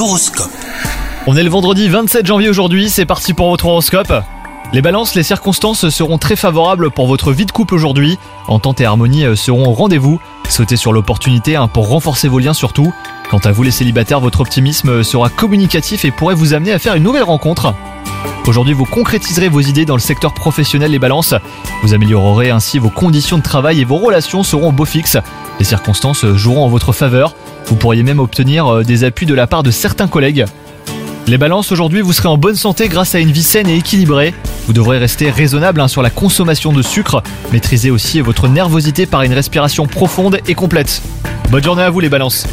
l'horoscope. On est le vendredi 27 janvier aujourd'hui, c'est parti pour votre horoscope. Les balances, les circonstances seront très favorables pour votre vie de couple aujourd'hui. Entente et harmonie seront au rendez-vous. Sautez sur l'opportunité pour renforcer vos liens surtout. Quant à vous les célibataires, votre optimisme sera communicatif et pourrait vous amener à faire une nouvelle rencontre. Aujourd'hui, vous concrétiserez vos idées dans le secteur professionnel, les balances. Vous améliorerez ainsi vos conditions de travail et vos relations seront au beau fixe. Les circonstances joueront en votre faveur. Vous pourriez même obtenir des appuis de la part de certains collègues. Les balances, aujourd'hui, vous serez en bonne santé grâce à une vie saine et équilibrée. Vous devrez rester raisonnable sur la consommation de sucre. Maîtrisez aussi votre nervosité par une respiration profonde et complète. Bonne journée à vous, les balances.